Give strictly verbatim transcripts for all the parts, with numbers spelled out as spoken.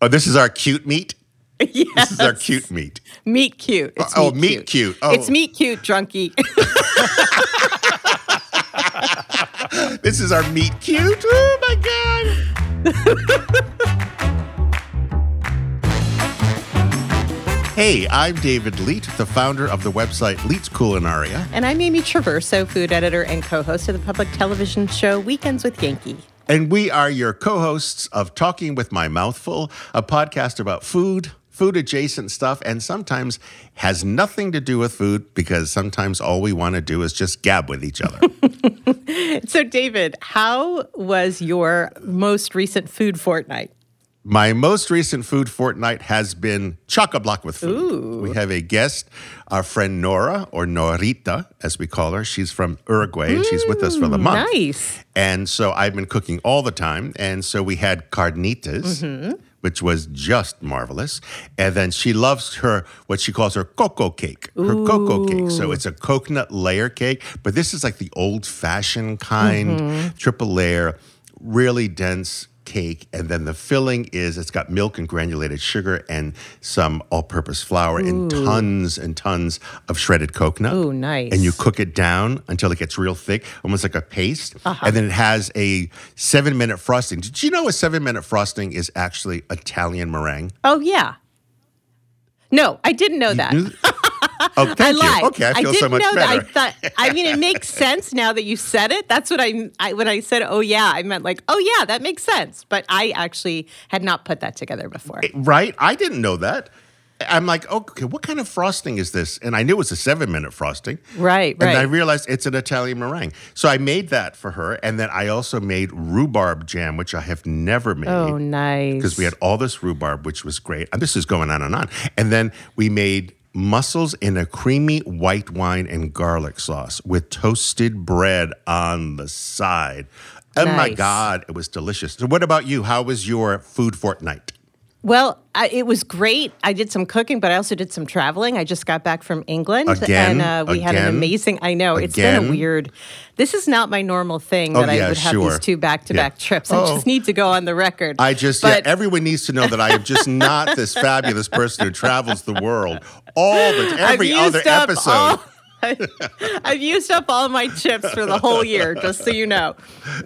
Oh, this is our cute meat? Yes. This is our cute meat. Meat cute. It's oh, meat cute. Meat cute. Oh. It's meat cute, drunkie. This is our meat cute. Oh, my God. Hey, I'm David Leet, the founder of the website Leet's Culinaria. And I'm Amy Traverso, food editor and co-host of the public television show Weekends with Yankee. And we are your co-hosts of Talking With My Mouthful, a podcast about food, food-adjacent stuff, and sometimes has nothing to do with food because sometimes all we want to do is just gab with each other. So, David, how was your most recent food fortnight? My most recent food fortnight has been chock-a-block with food. Ooh. We have a guest, our friend Nora, or Norita, as we call her. She's from Uruguay, mm, and she's with us for the month. Nice. And so I've been cooking all the time. And so we had carnitas, mm-hmm. which was just marvelous. And then she loves her, what she calls her cocoa cake, her Ooh. cocoa cake. So it's a coconut layer cake, but this is like the old-fashioned kind, mm-hmm. triple layer, really dense cake, and then the filling is, it's got milk and granulated sugar and some all-purpose flour Ooh. and tons and tons of shredded coconut. Ooh, nice. And you cook it down until it gets real thick, almost like a paste. Uh-huh. And then it has a seven-minute frosting. Did you know a seven-minute frosting is actually Italian meringue? Oh, yeah. No, I didn't know you that. Knew- Oh, thank I lied. You. Okay, I feel I so much know better. That. I thought. I mean, it makes sense now that you said it. That's what I, I when I said, "Oh yeah," I meant like, "Oh yeah, that makes sense." But I actually had not put that together before. Right? I didn't know that. I'm like, okay, what kind of frosting is this? And I knew it was a seven-minute frosting. Right, right. And I realized it's an Italian meringue. So I made that for her. And then I also made rhubarb jam, which I have never made. Oh, nice. Because we had all this rhubarb, which was great. And this is going on and on. And then we made mussels in a creamy white wine and garlic sauce with toasted bread on the side. Oh, nice. My God, it was delicious. So what about you? How was your food fortnight? Well, I, it was great. I did some cooking, but I also did some traveling. I just got back from England. Again? And uh, we Again? had an amazing, I know, Again? it's been a weird, this is not my normal thing oh, that yeah, I would have sure. these two back-to-back yeah. trips. Oh. I just need to go on the record. I just, but, yeah, everyone needs to know that I am just not this fabulous person who travels the world all the time, every other episode. All- I've used up all my chips for the whole year, just so you know.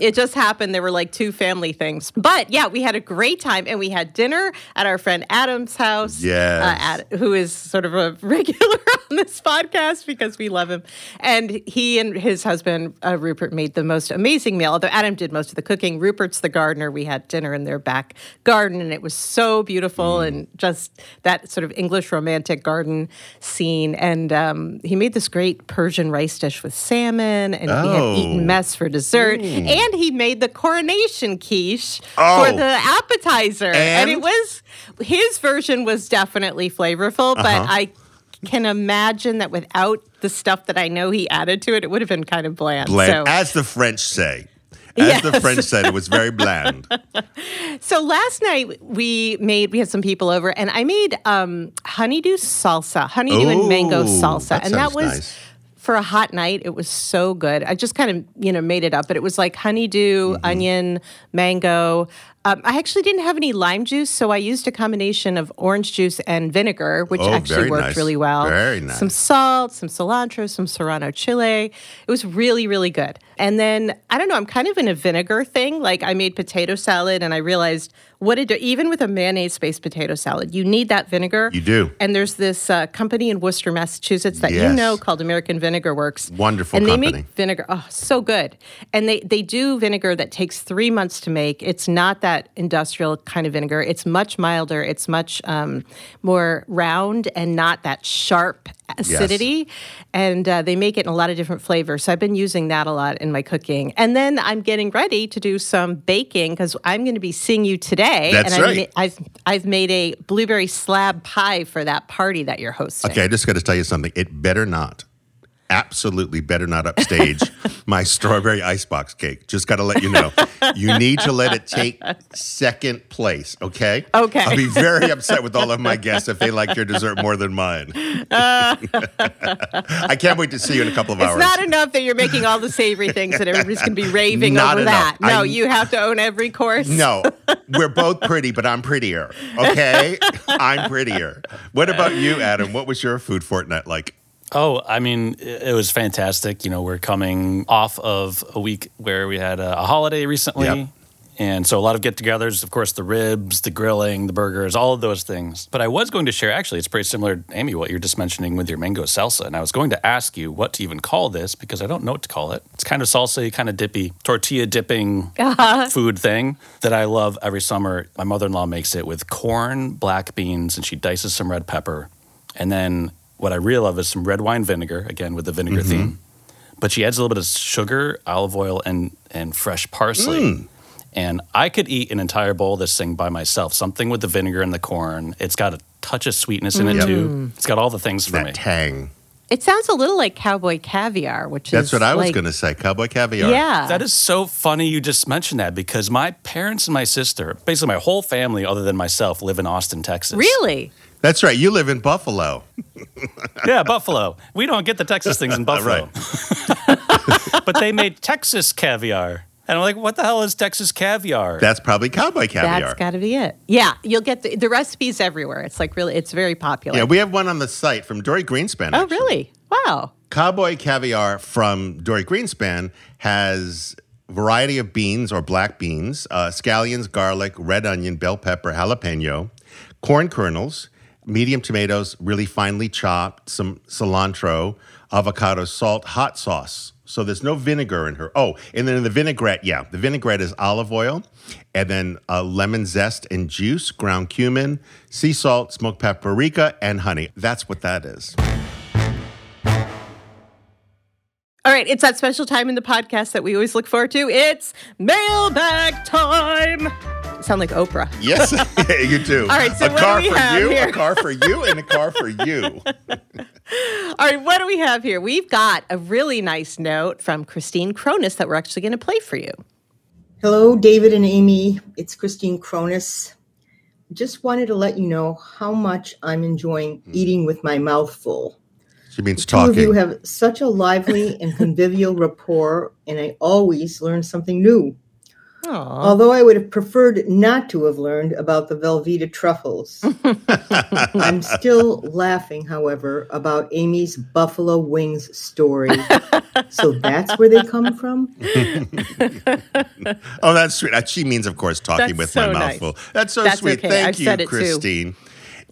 It just happened. There were like two family things. But yeah, we had a great time, and we had dinner at our friend Adam's house, yes. uh, Ad, who is sort of a regular on this podcast because we love him. And he and his husband, uh, Rupert, made the most amazing meal, although Adam did most of the cooking. Rupert's the gardener. We had dinner in their back garden, and it was so beautiful mm. and just that sort of English romantic garden scene. And um, he made this great Great Persian rice dish with salmon, and oh. he had eaten mess for dessert, Ooh. and he made the coronation quiche oh. for the appetizer, and? and it was his version was definitely flavorful, uh-huh. but I can imagine that without the stuff that I know he added to it, it would have been kind of bland. bland. So. As the French say. As yes. the French said, it was very bland. So last night we made, we had some people over, and I made um, honeydew salsa, honeydew Ooh, and mango salsa. That and that was, nice. for a hot night, it was so good. I just kind of, you know, made it up, but it was like honeydew, mm-hmm. onion, mango. Um, I actually didn't have any lime juice, so I used a combination of orange juice and vinegar, which oh, actually worked nice. really well. Very nice. Some salt, some cilantro, some serrano chile. It was really, really good. And then, I don't know, I'm kind of in a vinegar thing. Like, I made potato salad, and I realized, what did, even with a mayonnaise-based potato salad, you need that vinegar. You do. And there's this uh, company in Worcester, Massachusetts that yes. you know called American Vinegar Works. Wonderful and company. And they make vinegar. Oh, so good. And they, they do vinegar that takes three months to make. It's not that industrial kind of vinegar. It's much milder. It's much um, more round and not that sharp acidity. Yes. And uh, they make it in a lot of different flavors. So I've been using that a lot in my cooking. And then I'm getting ready to do some baking because I'm going to be seeing you today. That's and right. I've, I've, I've made a blueberry slab pie for that party that you're hosting. Okay, I just got to tell you something. It better not absolutely better not upstage my strawberry icebox cake. Just got to let you know. You need to let it take second place, okay? Okay. I'll be very upset with all of my guests if they like your dessert more than mine. Uh, I can't wait to see you in a couple of it's hours. It's not enough that you're making all the savory things that everybody's going to be raving not over enough. That. No, I, you have to own every course. No, we're both pretty, but I'm prettier, okay? I'm prettier. What about you, Adam? What was your food fortnight like? Oh, I mean, it was fantastic. You know, we're coming off of a week where we had a holiday recently. Yep. And so a lot of get-togethers, of course, the ribs, the grilling, the burgers, all of those things. But I was going to share, actually, it's pretty similar, Amy, what you're just mentioning with your mango salsa. And I was going to ask you what to even call this because I don't know what to call it. It's kind of salsa, kind of dippy, tortilla dipping uh-huh. food thing that I love every summer. My mother-in-law makes it with corn, black beans, and she dices some red pepper. And then what I really love is some red wine vinegar, again, with the vinegar mm-hmm. theme. But she adds a little bit of sugar, olive oil, and and fresh parsley. Mm. And I could eat an entire bowl of this thing by myself. Something with the vinegar and the corn. It's got a touch of sweetness in mm. it, too. It's got all the things for that me. That tang. It sounds a little like cowboy caviar, which That's is That's what I was like, going to say, cowboy caviar. Yeah. That is so funny you just mentioned that because my parents and my sister, basically my whole family other than myself, live in Austin, Texas. Really? That's right. You live in Buffalo. Yeah, Buffalo. We don't get the Texas things in Buffalo. But they made Texas caviar. And I'm like, what the hell is Texas caviar? That's probably cowboy caviar. That's got to be it. Yeah, you'll get the, the recipes everywhere. It's like really, it's very popular. Yeah, we have one on the site from Dorie Greenspan. Oh, actually. Really? Wow. Cowboy caviar from Dorie Greenspan has variety of beans or black beans, uh, scallions, garlic, red onion, bell pepper, jalapeno, corn kernels, medium tomatoes, really finely chopped, some cilantro, avocado, salt, hot sauce. So there's no vinegar in her. Oh, and then in the vinaigrette, yeah, the vinaigrette is olive oil, and then uh, lemon zest and juice, ground cumin, sea salt, smoked paprika, and honey. That's what that is. All right, it's that special time in the podcast that we always look forward to. It's mailbag time. Sound like Oprah. Yes, you do. All right, so a what car do we for have you, here? A car for you, and a car for you. All right, what do we have here? We've got a really nice note from Christine Cronus that we're actually going to play for you. Hello, David and Amy. It's Christine Cronus. Just wanted to let you know how much I'm enjoying eating with my mouth full. She means talking. The two of you have such a lively and convivial rapport, and I always learn something new. Aww. Although I would have preferred not to have learned about the Velveeta truffles. I'm still laughing, however, about Amy's buffalo wings story. So that's where they come from? Oh, that's sweet. She means, of course, talking that's with so my nice. Mouthful. That's so that's sweet. Okay. Thank I've you, said it Christine. Too.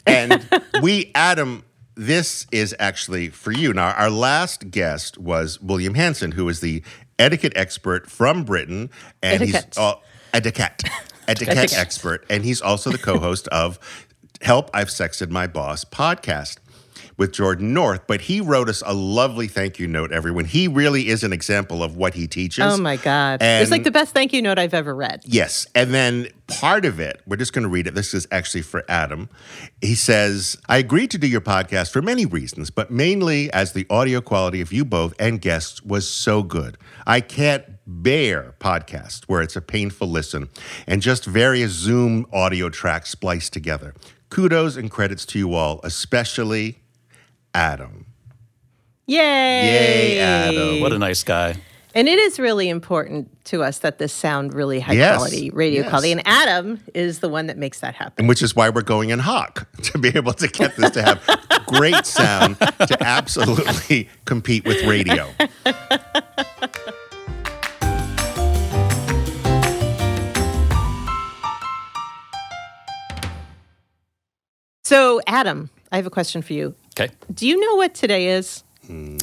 And we, Adam... This is actually for you. Now, our last guest was William Hansen, who is the etiquette expert from Britain. And etiquette. he's uh, etiquette, etiquette, etiquette expert. And he's also the co-host of Help, I've Sexted My Boss podcast with Jordan North. But he wrote us a lovely thank you note, everyone. He really is an example of what he teaches. Oh, my God. And it's like the best thank you note I've ever read. Yes. And then part of it, we're just going to read it. This is actually for Adam. He says, I agreed to do your podcast for many reasons, but mainly as the audio quality of you both and guests was so good. I can't bear podcasts where it's a painful listen and just various Zoom audio tracks spliced together. Kudos and credits to you all, especially... Adam. Yay! Yay, Adam. What a nice guy. And it is really important to us that this sound really high yes. quality, radio yes. quality. And Adam is the one that makes that happen. And which is why we're going in Hawk, to be able to get this to have great sound to absolutely compete with radio. So, Adam, I have a question for you. Okay. Do you know what today is?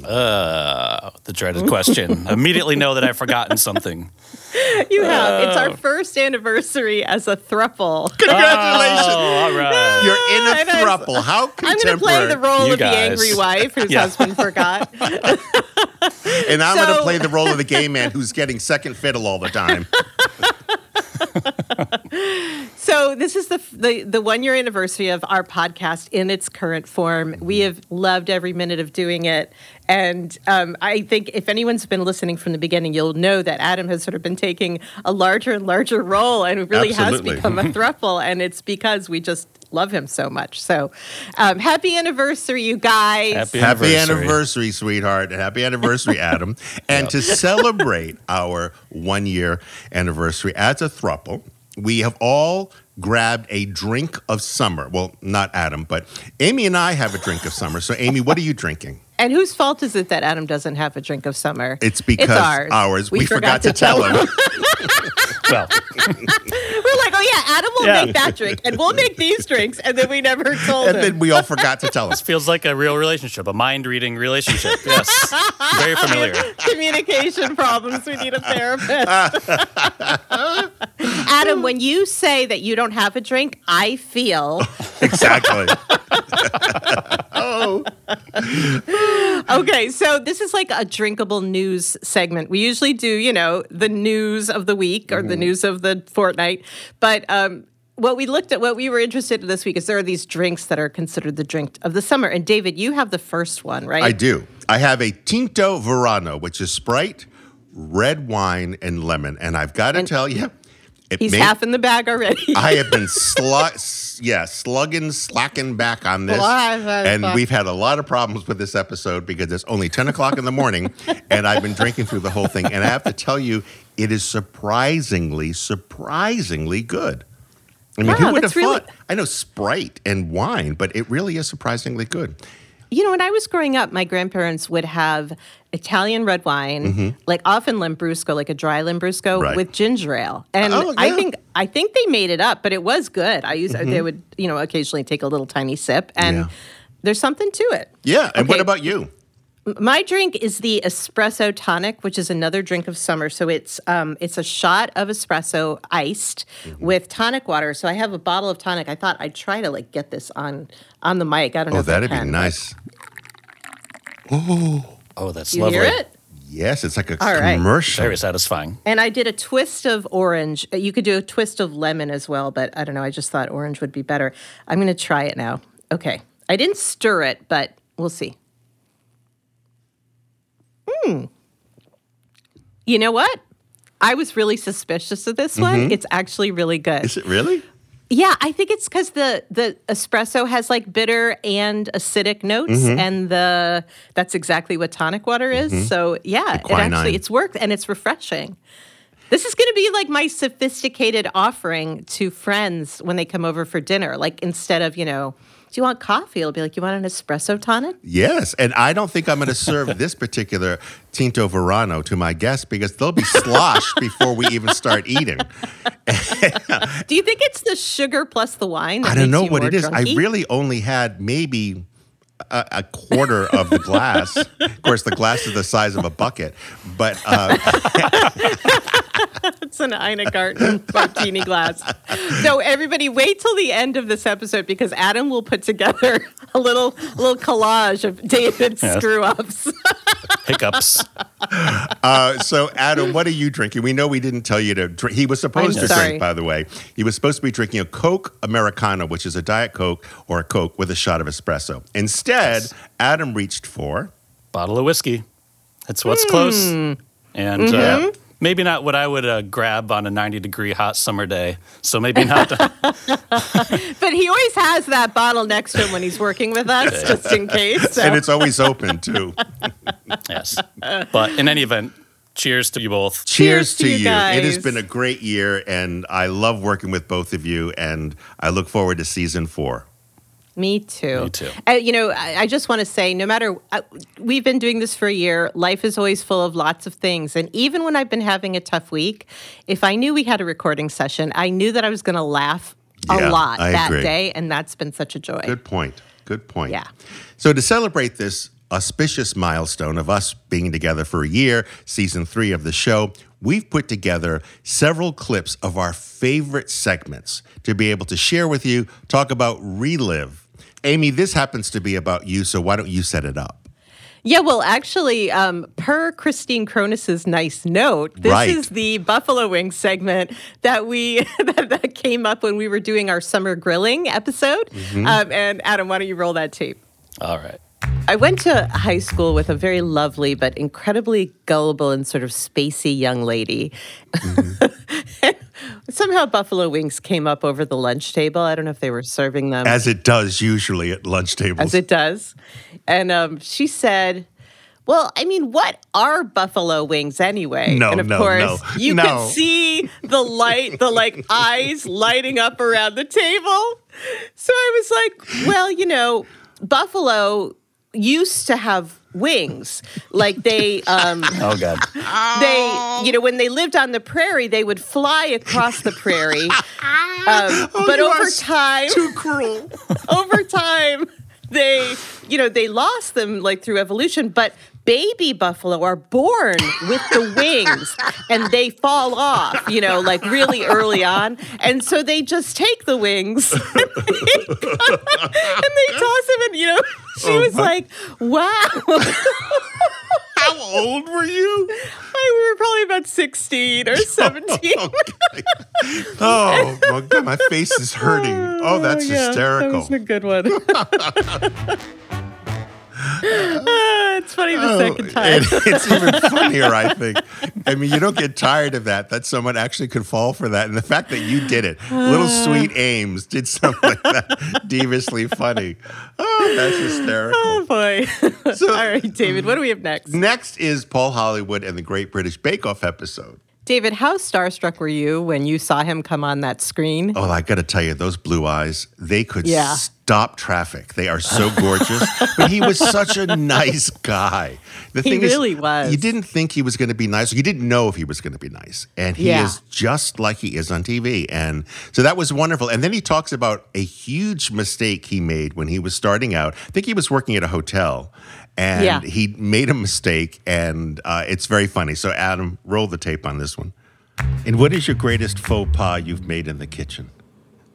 Uh, the dreaded question. Immediately know that I've forgotten something. You have. Uh, it's our first anniversary as a thruple. Congratulations. Oh, all right. You're in a thruple. How contemporary. I'm going to play the role of the angry wife whose yeah. husband forgot. And I'm so, going to play the role of the gay man who's getting second fiddle all the time. So this is the, the the one-year anniversary of our podcast in its current form. We have loved every minute of doing it. And um, I think if anyone's been listening from the beginning, you'll know that Adam has sort of been taking a larger and larger role and really Absolutely. has become a thruple. And it's because we just love him so much. So um, happy anniversary, you guys. Happy anniversary, happy anniversary sweetheart. And happy anniversary, Adam. And yep. to celebrate our one-year anniversary as a thruple, we have all grabbed a drink of summer. Well, not Adam, but Amy and I have a drink of summer. So, Amy, what are you drinking? And whose fault is it that Adam doesn't have a drink of summer? It's because it's ours. ours. We, we forgot, forgot to, to tell him. him. Well, we're like, oh yeah, Adam will yeah. make that drink, and we'll make these drinks, and then we never told and him. And then we all forgot to tell him. This feels like a real relationship, a mind-reading relationship. Yes, very familiar. Communication problems. We need a therapist. Adam, when you say that you don't have a drink, I feel exactly. Oh. Okay, so this is like a drinkable news segment. We usually do, you know, the news of the week or mm-hmm. the news of the fortnight. But um, what we looked at, what we were interested in this week is there are these drinks that are considered the drink of the summer. And David, you have the first one, right? I do. I have a Tinto Verano, which is Sprite, red wine, and lemon. And I've got to and- tell you, It He's made, half in the bag already. I have been slu- yeah, slugging, slacking back on this. And we've had a lot of problems with this episode because it's only ten o'clock in the morning and I've been drinking through the whole thing. And I have to tell you, it is surprisingly, surprisingly good. I mean, wow, who would have really- thought? I know Sprite and wine, but it really is surprisingly good. You know, when I was growing up, my grandparents would have Italian red wine, mm-hmm. like often Lambrusco, like a dry Lambrusco right. with ginger ale. And oh, yeah. I think I think they made it up, but it was good. I used mm-hmm. they would, you know, occasionally take a little tiny sip and yeah. there's something to it. Yeah, and okay. What about you? My drink is the espresso tonic, which is another drink of summer. So it's um, it's a shot of espresso iced mm-hmm. with tonic water. So I have a bottle of tonic. I thought I'd try to like get this on on the mic. I don't know. Oh, if that'd I can, be nice. Oh, oh, that's you lovely. Hear it? Yes, it's like a All commercial. Right. Very satisfying. And I did a twist of orange. You could do a twist of lemon as well, but I don't know. I just thought orange would be better. I'm going to try it now. Okay, I didn't stir it, but we'll see. Hmm. You know what? I was really suspicious of this mm-hmm. one. It's actually really good. Is it really? Yeah, I think it's because the, the espresso has like bitter and acidic notes, mm-hmm. and the that's exactly what tonic water is. Mm-hmm. So yeah, it actually it's worked and it's refreshing. This is going to be like my sophisticated offering to friends when they come over for dinner. Like instead of, you know, do you want coffee? It'll be like, you want an espresso tonic? Yes, and I don't think I'm going to serve this particular Tinto Verano to my guests because they'll be sloshed before we even start eating. Do you think it's the sugar plus the wine? That I don't know what it is. Drunky? I really only had maybe a, a quarter of the glass. Of course, the glass is the size of a bucket, but. Uh, It's an Ina Garten martini glass. So everybody, wait till the end of this episode because Adam will put together a little little collage of David's yes. screw-ups. Hiccups. Uh, so Adam, what are you drinking? We know we didn't tell you to drink. He was supposed I'm to sorry. drink, by the way. He was supposed to be drinking a Coke Americano, which is a Diet Coke or a Coke with a shot of espresso. Instead, yes. Adam reached for... bottle of whiskey. That's what's mm. close. And... Mm-hmm. Uh, Maybe not what I would uh, grab on a ninety-degree hot summer day, so maybe not. But he always has that bottle next to him when he's working with us, just in case. So. And it's always open, too. Yes. But in any event, cheers to you both. Cheers, cheers to, to you. you. It has been a great year, and I love working with both of you, and I look forward to season four. Me too. Me too. Uh, you know, I, I just want to say, no matter, uh, we've been doing this for a year. Life is always full of lots of things. And even when I've been having a tough week, if I knew we had a recording session, I knew that I was going to laugh a yeah, lot I that agree. day. And that's been such a joy. Good point. Good point. Yeah. So to celebrate this auspicious milestone of us being together for a year, season three of the show, we've put together several clips of our favorite segments to be able to share with you, talk about, relive. Amy, this happens to be about you, so why don't you set it up? Yeah, well, actually, um, per Christine Cronus's nice note, this right. is the buffalo wing segment that we that, that came up when we were doing our summer grilling episode. Mm-hmm. Um, and Adam, why don't you roll that tape? All right. I went to high school with a very lovely but incredibly gullible and sort of spacey young lady. Mm-hmm. Somehow buffalo wings came up over the lunch table. I don't know if they were serving them. As it does usually at lunch tables. As it does. And um, she said, well, I mean, what are buffalo wings anyway? No, and of no, course, no, you no. could see the light, the like eyes lighting up around the table. So I was like, well, you know, buffalo used to have wings. Like they, um, oh God, they, you know, when they lived on the prairie, they would fly across the prairie. Um, oh, but over time, too cruel. Over time, they, you know, they lost them like through evolution. But baby buffalo are born with the wings and they fall off, you know, like really early on. And so they just take the wings and they, and they toss them. And, you know, she oh was my. like, wow. How old were you? I, we were probably about sixteen or seventeen. Oh, okay. Oh my God, my face is hurting. Oh, that's yeah, hysterical. That was a good one. Uh, it's funny the oh, second time. It, it's even funnier, I think. I mean, you don't get tired of that, that someone actually could fall for that. And the fact that you did it, uh, little sweet Ames did something like that, deviously funny. Oh, that's hysterical. Oh, boy. So, all right, David, what do we have next? Next is Paul Hollywood and the Great British Bake Off episode. David, how starstruck were you when you saw him come on that screen? Oh, I got to tell you, those blue eyes, they could yeah. stop traffic. They are so gorgeous. But he was such a nice guy. The he thing really is, was. You didn't think he was going to be nice. You didn't know if he was going to be nice. And he yeah. is just like he is on T V. And so that was wonderful. And then he talks about a huge mistake he made when he was starting out. I think he was working at a hotel. And yeah. he made a mistake, and uh, it's very funny. So, Adam, roll the tape on this one. And what is your greatest faux pas you've made in the kitchen?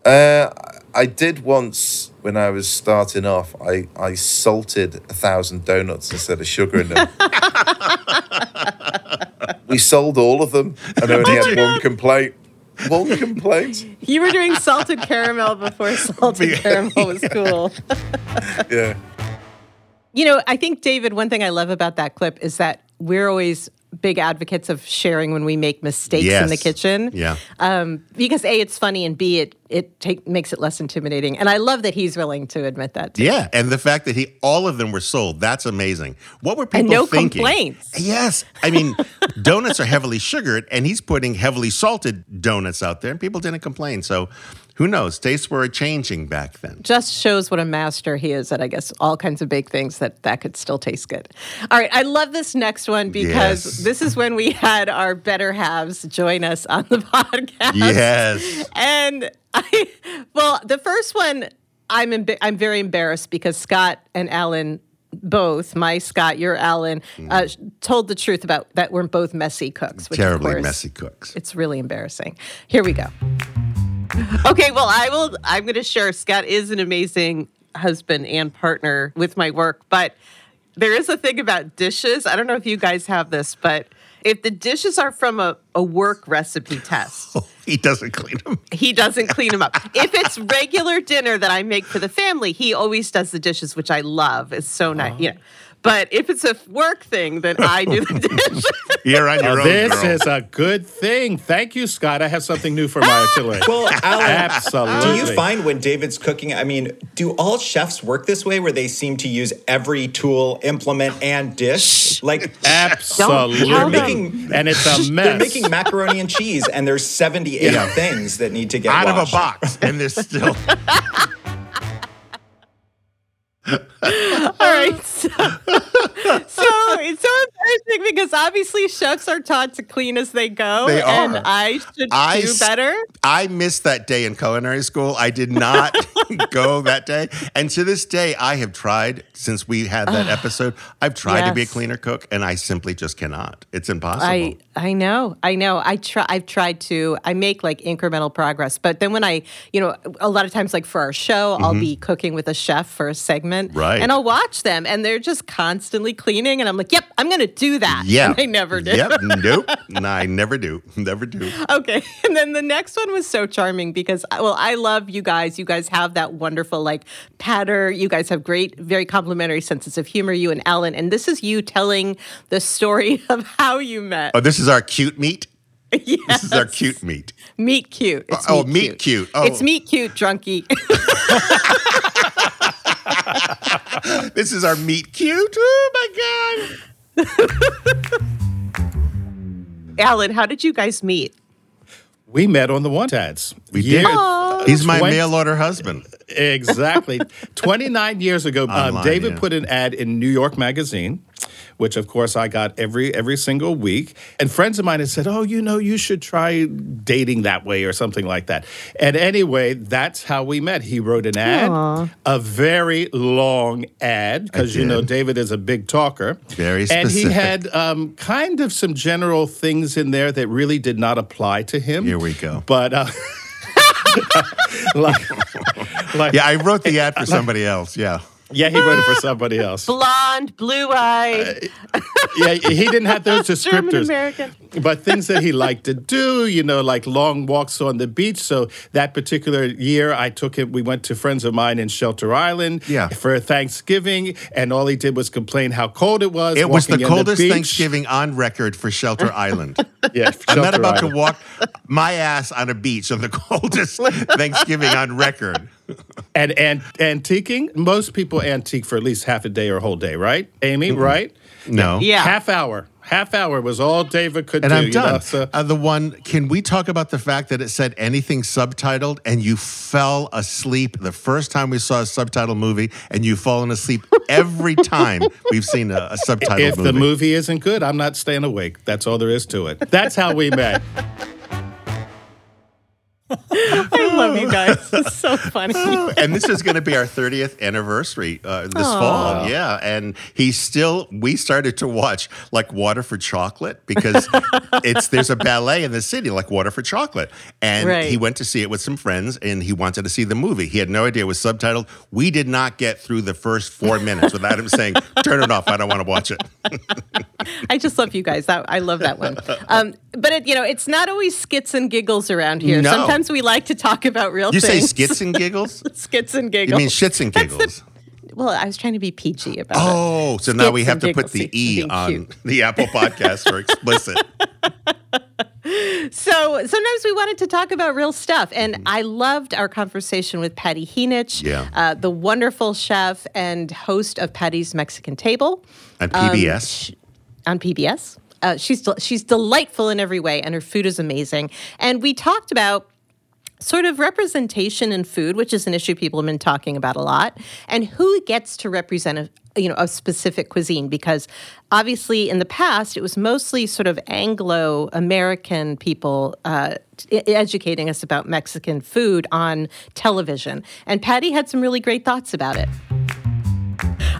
Uh, I did once, when I was starting off, I, I salted a thousand donuts instead of sugar in them. We sold all of them, and only oh had God. one complaint. One complaint? You were doing salted caramel before salted yeah. caramel was cool. Yeah. You know, I think, David, one thing I love about that clip is that we're always big advocates of sharing when we make mistakes yes. in the kitchen. Yeah. Um, because, A, it's funny, and, B, it it take, makes it less intimidating. And I love that he's willing to admit that, too. Yeah, and the fact that he all of them were sold, that's amazing. What were people and no thinking? Complaints. Yes. I mean, donuts are heavily sugared, and he's putting heavily salted donuts out there, and people didn't complain, so... Who knows? Tastes were changing back then. Just shows what a master he is at, I guess, all kinds of baked things that, that could still taste good. All right, I love this next one because yes. this is when we had our better halves join us on the podcast. Yes. And, I, well, the first one, I'm emb- I'm very embarrassed because Scott and Alan... Both, my Scott, your Alan, uh, told the truth about that we're both messy cooks. Which Terribly of course, messy cooks. It's really embarrassing. Here we go. Okay, well, I will, I'm going to share. Scott is an amazing husband and partner with my work, but there is a thing about dishes. I don't know if you guys have this, but if the dishes are from a, a work recipe test. Oh, he doesn't clean them. He doesn't clean them up. If it's regular dinner that I make for the family, he always does the dishes, which I love. It's so nice. Uh-huh. Yeah. But if it's a work thing, then I do the dishes. You're on your own, This girl. Is a good thing. Thank you, Scott. I have something new for my artillery. Well, Alan, absolutely. Do you find when David's cooking, I mean, do all chefs work this way where they seem to use every tool, implement, and dish? Like, absolutely. They're making, and it's a mess. They're making macaroni and cheese, and there's seventy-eight yeah. things that need to get Out washed. Of a box, and there's still... All right, so, so it's so embarrassing because obviously chefs are taught to clean as they go, they are. and I should I, do better. I missed that day in culinary school. I did not go that day. And to this day, I have tried, since we had that episode, I've tried yes. to be a cleaner cook, and I simply just cannot. It's impossible. I, I know. I know. I try, I've tried to, I make like incremental progress. But then when I, you know, a lot of times like for our show, mm-hmm. I'll be cooking with a chef for a segment. Right. And I'll watch them, and they're just constantly cleaning. And I'm like, yep, I'm going to do that. Yeah. And I never did. Yep. Nope. No, I never do. Never do. Okay. And then the next one was so charming because, well, I love you guys. You guys have that wonderful, like, patter. You guys have great, very complimentary senses of humor, you and Ellen. And this is you telling the story of how you met. Oh, this is our cute meet? Yes. This is our cute meet. Meet cute. It's oh, meet cute. cute. Oh. It's meet cute, drunkie. This is our meet cute. Oh, my God. Alan, how did you guys meet? We met on the Want Ads. We did. Aww. He's my mail-order husband. Exactly. twenty-nine years ago, Online, um, David yeah. put an ad in New York Magazine, which, of course, I got every every single week. And friends of mine had said, oh, you know, you should try dating that way or something like that. And anyway, that's how we met. He wrote an ad, Aww. a very long ad, because, you know, David is a big talker. Very specific. And he had um, kind of some general things in there that really did not apply to him. Here we go. But... Uh, like, like, yeah, I wrote the ad for somebody else, yeah. Yeah, he wrote it for somebody else. Blonde, blue-eyed. Uh, yeah, he didn't have those descriptors. German-American. But things that he liked to do, you know, like long walks on the beach. So that particular year, I took him, we went to friends of mine in Shelter Island yeah. for Thanksgiving, and all he did was complain how cold it was. It was the coldest the Thanksgiving on record for Shelter Island. yeah, Shelter I'm not about Island. to walk my ass on a beach on the coldest Thanksgiving on record. And and antiquing, most people antique for at least half a day or a whole day, right, Amy? Mm-hmm. Right? No. Yeah. Half hour. Half hour was all David could and do. And I'm done. Know, so. uh, the one, can we talk about the fact that it said anything subtitled and you fell asleep the first time we saw a subtitle movie, and you've fallen asleep every time we've seen a, a subtitled if movie? If the movie isn't good, I'm not staying awake. That's all there is to it. That's how we met. I love you guys. It's so funny. And this is going to be our thirtieth anniversary uh, this Aww. fall. Yeah. And he's still, we started to watch like Water for Chocolate because it's there's a ballet in the city like Water for Chocolate. And right. he went to see it with some friends, and he wanted to see the movie. He had no idea it was subtitled. We did not get through the first four minutes without him saying, turn it off. I don't want to watch it. I just love you guys. I love that one. Um, but, it, you know, it's not always skits and giggles around here. No. Sometimes we like to talk about real you things. You say skits and giggles? Skits and giggles. You mean shits and giggles? The, well, I was trying to be peachy about oh, it. Oh, so skits now we have to giggles. put the E on cute. the Apple podcast for explicit. So sometimes we wanted to talk about real stuff. And mm-hmm. I loved our conversation with Patty Jinich, yeah. uh, the wonderful chef and host of Patty's Mexican Table. On P B S. Um, on P B S. Uh, she's she's delightful in every way, and her food is amazing. And we talked about sort of representation in food, which is an issue people have been talking about a lot, and who gets to represent a, you know, a specific cuisine, because obviously in the past, it was mostly sort of Anglo-American people uh, educating us about Mexican food on television. And Patty had some really great thoughts about it.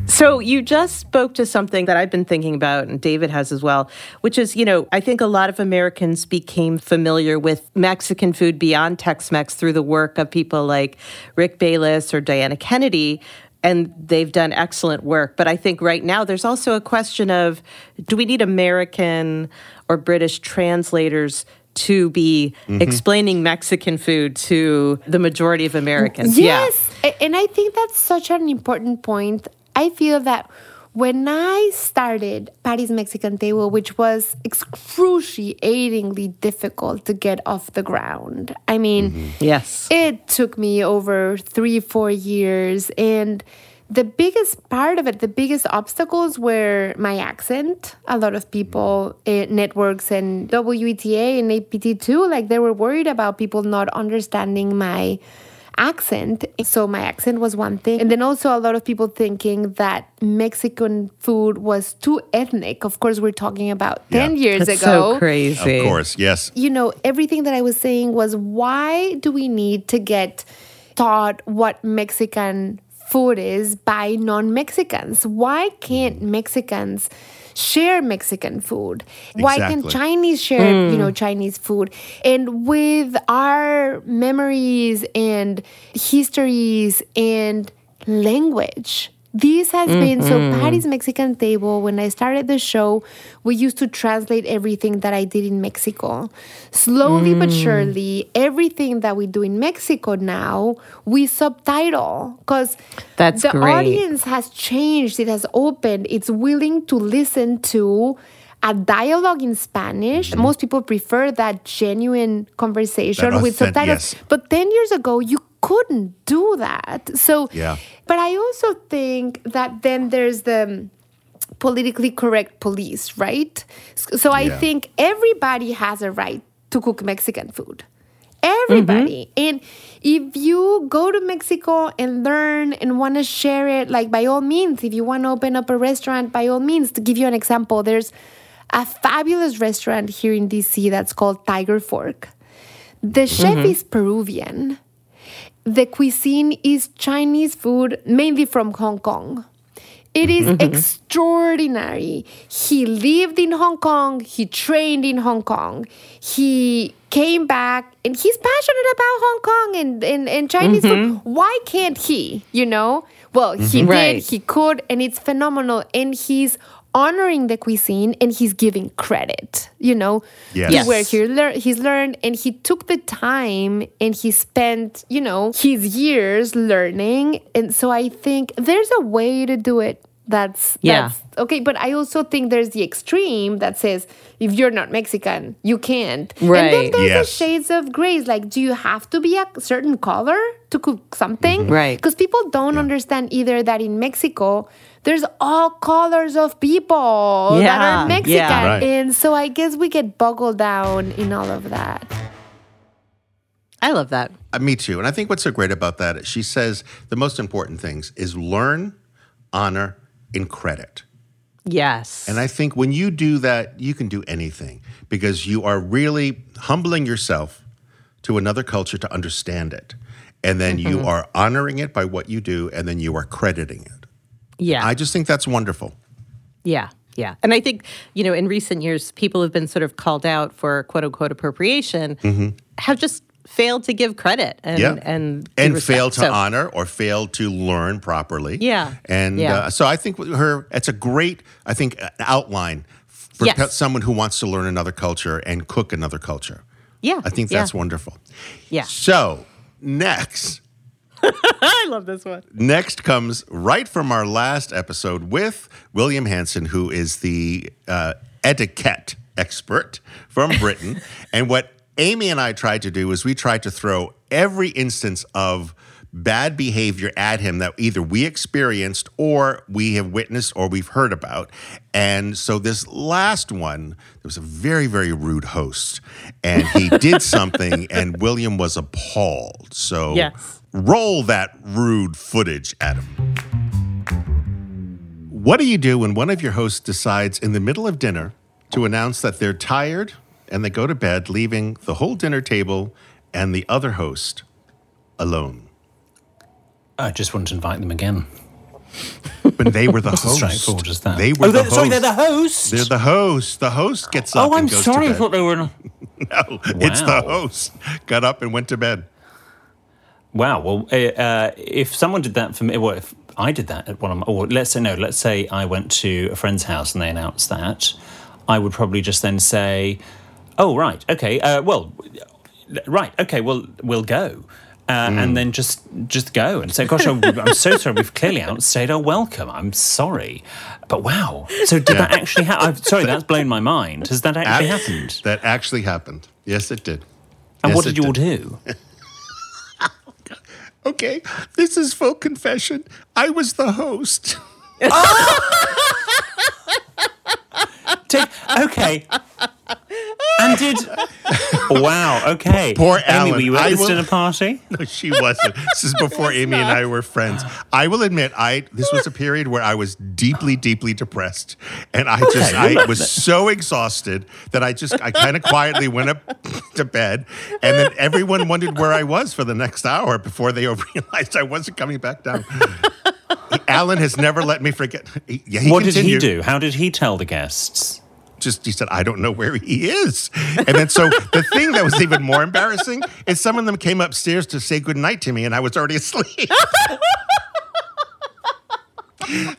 So you just spoke to something that I've been thinking about, and David has as well, which is, you know, I think a lot of Americans became familiar with Mexican food beyond Tex-Mex through the work of people like Rick Bayless or Diana Kennedy, and they've done excellent work. But I think right now there's also a question of, do we need American or British translators to be mm-hmm. explaining Mexican food to the majority of Americans? Yes, yeah. And I think that's such an important point. I feel that when I started Patty's Mexican Table, which was excruciatingly difficult to get off the ground. I mean, mm-hmm. yes, it took me over three, four years. And the biggest part of it, the biggest obstacles were my accent. A lot of people, uh, networks and W E T A and A P T too, like they were worried about people not understanding my accent. So my accent was one thing. And then also a lot of people thinking that Mexican food was too ethnic. Of course, we're talking about yeah. ten years That's ago. So crazy. Of course, yes. You know, everything that I was saying was, why do we need to get taught what Mexican food is by non-Mexicans. Why can't Mexicans share Mexican food? Exactly. Why can't Chinese share, mm. you know, Chinese food? And with our memories and histories and language, this has mm-hmm. been, so Patty's Mexican Table, when I started the show, we used to translate everything that I did in Mexico. Slowly mm. but surely, everything that we do in Mexico now, we subtitle, because the great. audience has changed, it has opened, it's willing to listen to a dialogue in Spanish. Most people prefer that genuine conversation that with said, subtitles. Yes. But ten years ago, you couldn't do that. So, yeah. But I also think that then there's the politically correct police, right? So I yeah. think everybody has a right to cook Mexican food. Everybody. Mm-hmm. And if you go to Mexico and learn and want to share it, like, by all means, if you want to open up a restaurant, by all means. To give you an example, there's a fabulous restaurant here in D C that's called Tiger Fork. The chef mm-hmm. is Peruvian. The cuisine is Chinese food, mainly from Hong Kong. It is mm-hmm. extraordinary. He lived in Hong Kong. He trained in Hong Kong. He came back, and he's passionate about Hong Kong and, and, and Chinese mm-hmm. food. Why can't he, you know? Well, he mm-hmm. did, right. he could, and it's phenomenal. And he's honoring the cuisine, and he's giving credit, you know, yes. Yes. where he lear- he's learned, and he took the time, and he spent, you know, his years learning. And so I think there's a way to do it that's, yeah. that's okay. But I also think there's the extreme that says, if you're not Mexican, you can't. Right. And then there's yes. the shades of grays. Like, do you have to be a certain color to cook something? Mm-hmm. Right. Because people don't yeah. understand either that in Mexico, there's all colors of people yeah, that are Mexican. Yeah, right. And so I guess we get bogged down in all of that. I love that. Uh, me too. And I think what's so great about that is she says the most important things is learn, honor, and credit. Yes. And I think when you do that, you can do anything, because you are really humbling yourself to another culture to understand it. And then mm-hmm. you are honoring it by what you do, and then you are crediting it. Yeah. I just think that's wonderful. Yeah, yeah. And I think, you know, in recent years, people who have been sort of called out for quote-unquote appropriation mm-hmm. have just failed to give credit. And yeah. and, and failed to so. honor or failed to learn properly. Yeah. And yeah. Uh, so I think her, it's a great, I think, outline for yes. pe- someone who wants to learn another culture and cook another culture. Yeah. I think that's yeah. wonderful. Yeah. So next... I love this one. Next comes right from our last episode with William Hansen, who is the uh, etiquette expert from Britain. And what Amy and I tried to do is we tried to throw every instance of bad behavior at him that either we experienced or we have witnessed or we've heard about. And so this last one, there was a very, very rude host. And he did something, and William was appalled. So... Yes. Roll that rude footage at him. What do you do when one of your hosts decides in the middle of dinner to announce that they're tired and they go to bed, leaving the whole dinner table and the other host alone? I just wouldn't invite them again. But they were the host. Straightforward as that. They were oh, the host. Sorry, they're the host. They're the host. The host gets up oh, and I'm goes sorry, to bed. I thought they were... no, wow. It's the host. Got up and went to bed. Wow. Well, uh, if someone did that for me, well, if I did that at one of my, or let's say, no, let's say I went to a friend's house and they announced that, I would probably just then say, oh, right, okay, uh, well, right, okay, well, we'll go. Uh, mm. And then just just go and say, gosh, I'm, I'm so sorry, we've clearly outstayed our welcome. I'm sorry. But wow. So did yeah. that actually happen? Sorry, that's blown my mind. Has that actually Ab- happened? That actually happened. Yes, it did. And yes, what did you all do? Okay, this is full confession. I was the host. Oh! Take, okay. And did... Wow, okay. Poor Amy, were you at this dinner party? No, she wasn't. This is before Amy and I were friends. I will admit, I this was a period where I was deeply, deeply depressed. And I just, I was so exhausted that I just, I kind of quietly went up to bed. And then everyone wondered where I was for the next hour before they realized I wasn't coming back down. Alan has never let me forget. He, yeah, he what continued. Did he do? How did he tell the guests? Just he said, I don't know where he is. And then so the thing that was even more embarrassing is some of them came upstairs to say goodnight to me and I was already asleep.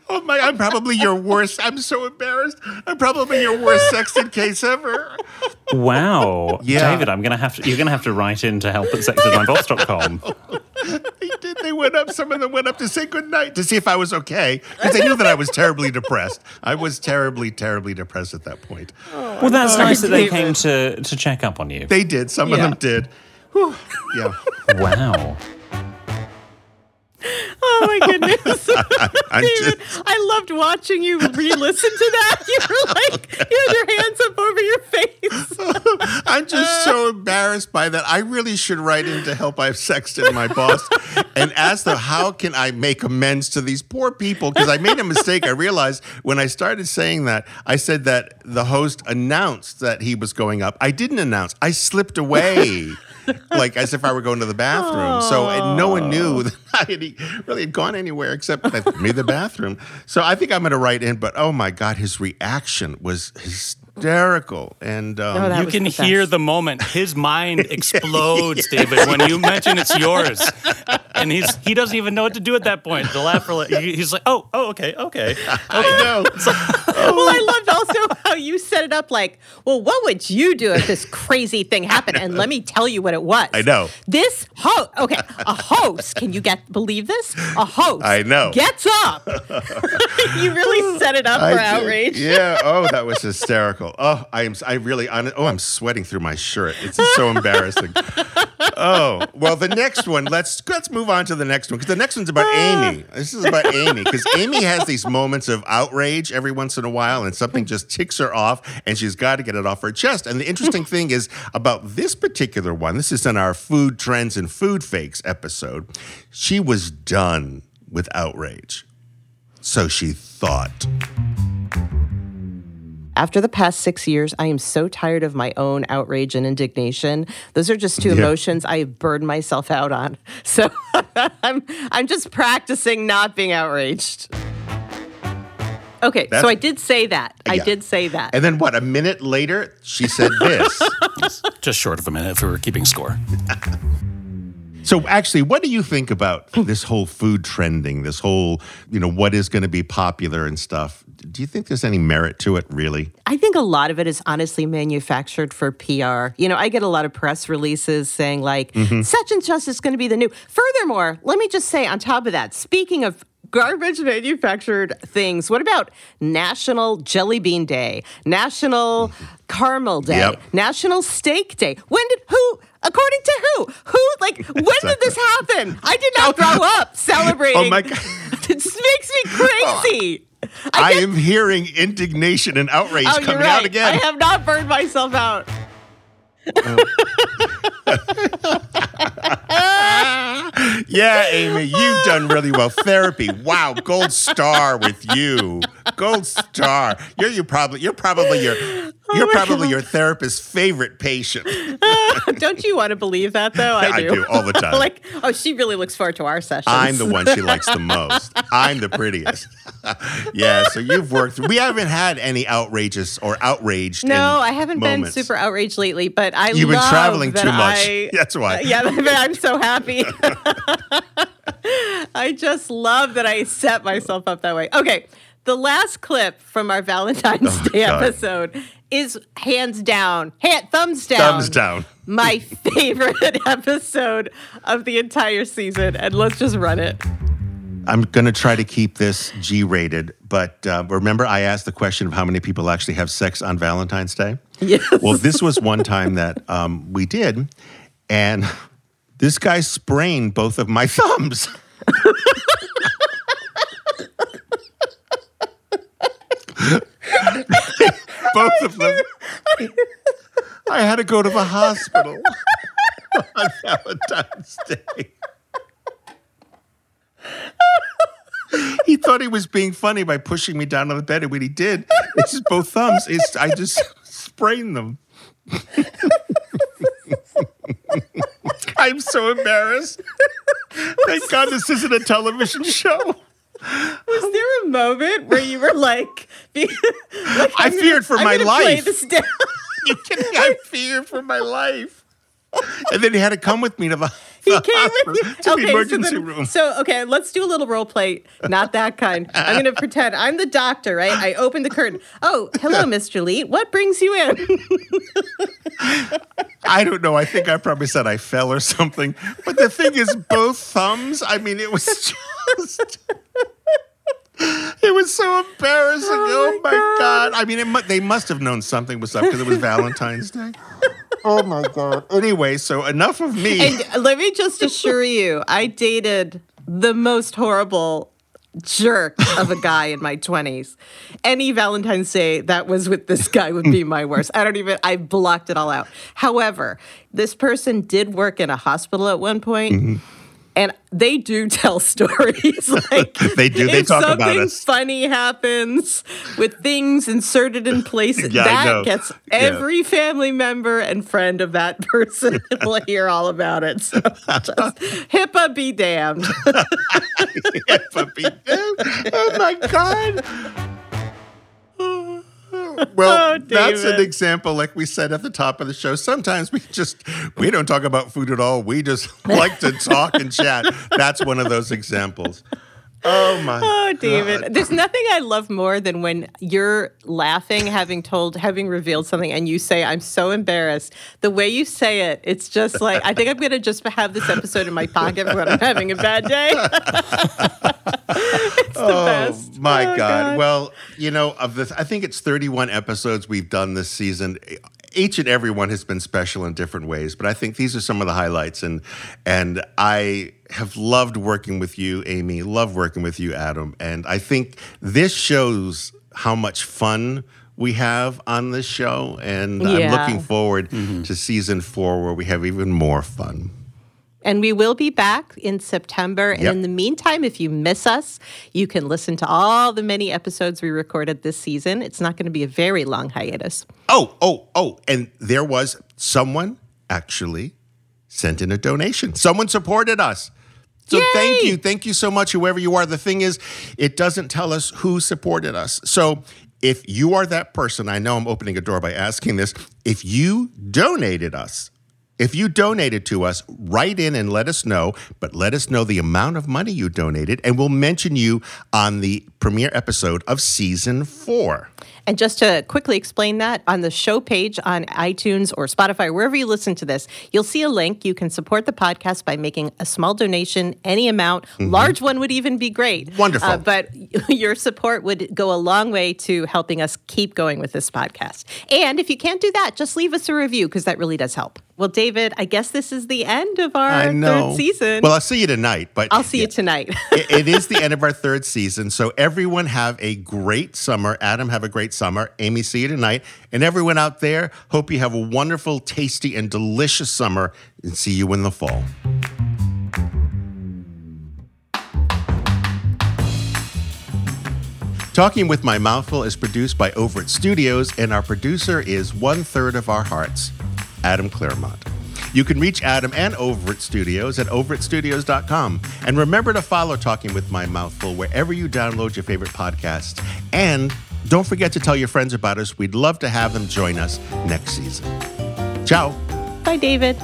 Oh my, I'm probably your worst, I'm so embarrassed. I'm probably your worst sexted case ever. Wow. Yeah. David, I'm gonna have to you're gonna have to write in to help at sexted my boss dot com. They did. They went up. Some of them went up to say goodnight to see if I was okay because they knew that I was terribly depressed. I was terribly, terribly depressed at that point. Oh, well, that's nice that they came to, to check up on you. They did. Some yeah. of them did. Whew. Yeah. Wow. Oh, my goodness. I, I, David, just... I loved watching you re-listen to that. You were like, okay. You had your hands up over your face. I'm just so embarrassed by that. I really should write in to help I've Sexted My Boss and ask them, how can I make amends to these poor people? Because I made a mistake. I realized when I started saying that, I said that the host announced that he was going up. I didn't announce. I slipped away. Like as if I were going to the bathroom. Aww. So and no one knew that I had really had gone anywhere except me, the bathroom. So I think I'm going to write in, but oh my God, his reaction was hysterical. And um, no, you can the hear the moment. His mind explodes, David, when you mention it's yours. And he's he doesn't even know what to do at that point. The laugh, he's like, oh, oh, okay, okay. okay. I know. Well, I loved also how you set it up like, well, what would you do if this crazy thing happened? And let me tell you what it was. I know. This host, okay, a host, can you get believe this? A host I know. Gets up. You really set it up I for did. Outrage. Yeah, oh, that was hysterical. Oh, I am, I really, oh, I'm sweating through my shirt. It's just so embarrassing. Oh, well, the next one, let's let's move on to the next one, because the next one's about Amy. This is about Amy, because Amy has these moments of outrage every once in a while, and something just ticks her off, and she's got to get it off her chest. And the interesting thing is about this particular one, this is in our Food Trends and Food Fakes episode, she was done with outrage. So she thought... After the past six years, I am so tired of my own outrage and indignation. Those are just two yeah. emotions I have burned myself out on. So I'm I'm just practicing not being outraged. Okay, That's, so I did say that. Yeah. I did say that. And then what, a minute later, she said this. Just short of a minute if we were keeping score. So actually, what do you think about this whole food trending, this whole, you know, what is going to be popular and stuff? Do you think there's any merit to it, really? I think a lot of it is honestly manufactured for P R. You know, I get a lot of press releases saying like, mm-hmm. such and such is going to be the new. Furthermore, let me just say on top of that, speaking of garbage manufactured things, what about National Jelly Bean Day, National Caramel Day, yep. National Steak Day? When did, who... According to who? Who, like, when did this happen? I did not grow up celebrating. Oh, my God. This makes me crazy. Oh, I, I am hearing indignation and outrage oh, coming right. out again. I have not burned myself out. Oh. Yeah, Amy, you've done really well. Therapy. Wow, gold star with you. Gold star. You're you probably you're probably your you're oh probably God. your therapist's favorite patient. Uh, don't you want to believe that though? I do. I do all the time. Like, oh, she really looks forward to our sessions. I'm the one she likes the most. I'm the prettiest. Yeah, so you've worked. We haven't had any outrageous or outraged. No, I haven't moments. been super outraged lately, but I You've love been traveling that too much. I, That's why. Yeah, but I'm so happy. I just love that I set myself up that way. Okay, the last clip from our Valentine's oh, Day God. episode is hands down, hand, thumbs down. Thumbs down. My favorite episode of the entire season. And let's just run it. I'm going to try to keep this G-rated, but uh, remember I asked the question of how many people actually have sex on Valentine's Day? Yes. Well, this was one time that um, we did, and this guy sprained both of my thumbs. both of them. I had to go to the hospital on Valentine's Day. He thought he was being funny by pushing me down on the bed. And when he did, it's just both thumbs. It's, I just sprained them. I'm so embarrassed. Thank God this isn't a television show. Was there a moment where you were like, like I gonna, feared for I'm my life. Play this down. You kidding? I feared for my life. And then he had to come with me to the, he the came hospital, with you. to okay, the emergency so then, room. So, okay, let's do a little role play. Not that kind. I'm going to pretend I'm the doctor, right? I open the curtain. Oh, hello, Mister Leet. What brings you in? I don't know. I think I probably said I fell or something. But the thing is, both thumbs, I mean, it was just... It was so embarrassing. Oh, oh my God. God. I mean, it mu- they must have known something was up because it was Valentine's Day. Oh, my God. Anyway, so enough of me. And let me just assure you, I dated the most horrible jerk of a guy in my twenties. Any Valentine's Day that was with this guy would be my worst. I don't even, I blocked it all out. However, this person did work in a hospital at one point. Mm-hmm. And they do tell stories. Like they do. They talk about it. If something funny happens with things inserted in places, yeah, that gets yeah. every family member and friend of that person will hear all about it. So just HIPAA be damned. HIPAA be damned. Oh, my God. Well, oh, that's an example, like we said at the top of the show. Sometimes we just, we don't talk about food at all. We just like to talk and chat. That's one of those examples. Oh, my Oh, David. God. There's nothing I love more than when you're laughing, having told, having revealed something, and you say, I'm so embarrassed. The way you say it, it's just like, I think I'm going to just have this episode in my pocket when I'm having a bad day. It's oh, the best. My oh, my God. God. Well, you know, of this, I think it's thirty-one episodes we've done this season. Each and every one has been special in different ways, but I think these are some of the highlights. And and I have loved working with you, Amy, love working with you, Adam. And I think this shows how much fun we have on this show. And yeah. I'm looking forward mm-hmm. to season four, where we have even more fun. And we will be back in September. And yep. in the meantime, if you miss us, you can listen to all the many episodes we recorded this season. It's not going to be a very long hiatus. Oh, oh, oh. And there was someone actually sent in a donation. Someone supported us. So Yay! thank you. Thank you so much, whoever you are. The thing is, it doesn't tell us who supported us. So if you are that person, I know I'm opening a door by asking this. If you donated us, If you donated to us, write in and let us know, but let us know the amount of money you donated, and we'll mention you on the premiere episode of season four. And just to quickly explain that, on the show page on iTunes or Spotify, wherever you listen to this, you'll see a link. You can support the podcast by making a small donation, any amount. Mm-hmm. Large one would even be great. Wonderful. Uh, but your support would go a long way to helping us keep going with this podcast. And if you can't do that, just leave us a review, because that really does help. Well, David, I guess this is the end of our third season. Well, I'll see you tonight. But I'll see yeah, you tonight. it, it is the end of our third season. So everyone have a great summer. Adam, have a great summer. Amy, see you tonight. And everyone out there, hope you have a wonderful, tasty, and delicious summer. And see you in the fall. Talking With My Mouthful is produced by Overit Studios, and our producer is one third of our hearts, Adam Claremont. You can reach Adam and Overit Studios at overit studios dot com. And remember to follow Talking With My Mouthful wherever you download your favorite podcasts. And don't forget to tell your friends about us. We'd love to have them join us next season. Ciao. Bye, David.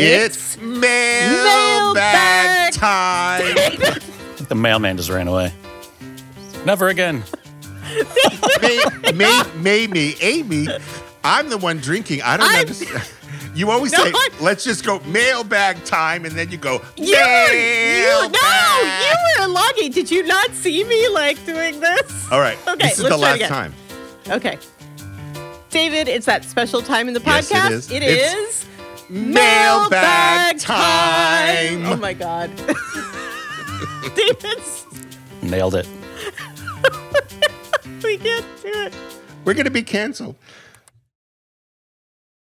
It's mailbag time. The mailman just ran away. Never again. May, May, May, May, Amy, I'm the one drinking. I don't understand. You always no, say, I, let's just go mailbag time, and then you go, you mailbag. Were, you, no, you were elongated. Did you not see me, like, doing this? All right. Okay, this is let's the last time. Okay. David, it's that special time in the podcast. Yes, it is. It it's is mailbag, mailbag time. time. my God. David's. Nailed it. We can't do it. We're going to be canceled.